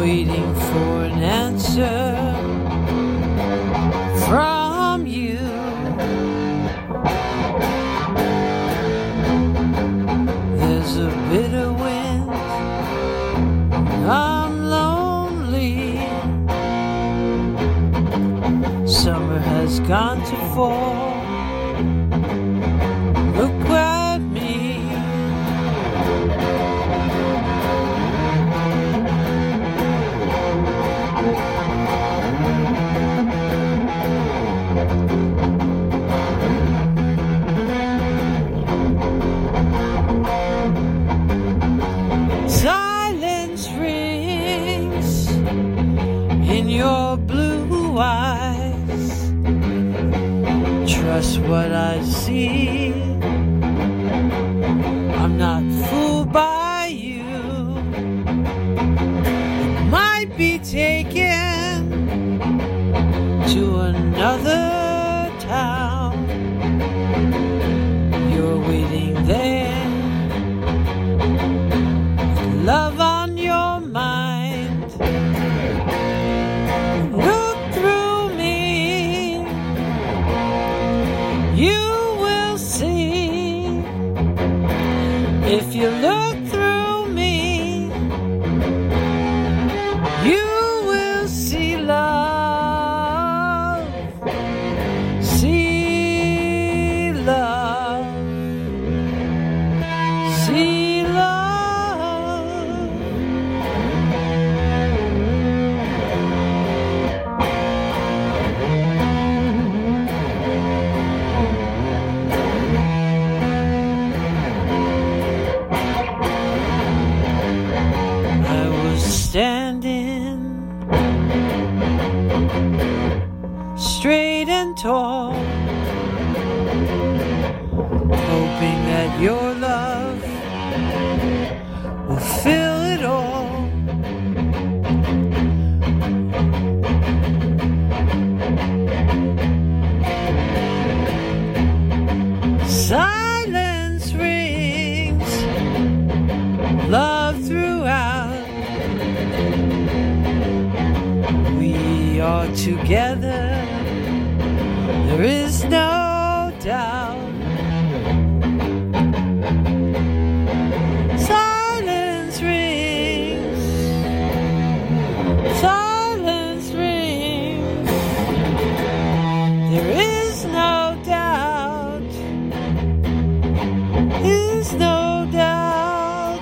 waiting for an answer from you. There's a bitter wind, I'm lonely. Summer has gone to fall. Look at me. Silence rings in your blue eyes. Trust what I see. I'm not fooled by you. It might be taken to another town. You're waiting there, with love on your mind. Look through me, you will see. If you look through me, you will see love. See love. See standing straight and tall, hoping that your love will fill it all. Silence rings, love throughout. We are together, there is no doubt. Silence rings, there is no doubt. There is no doubt.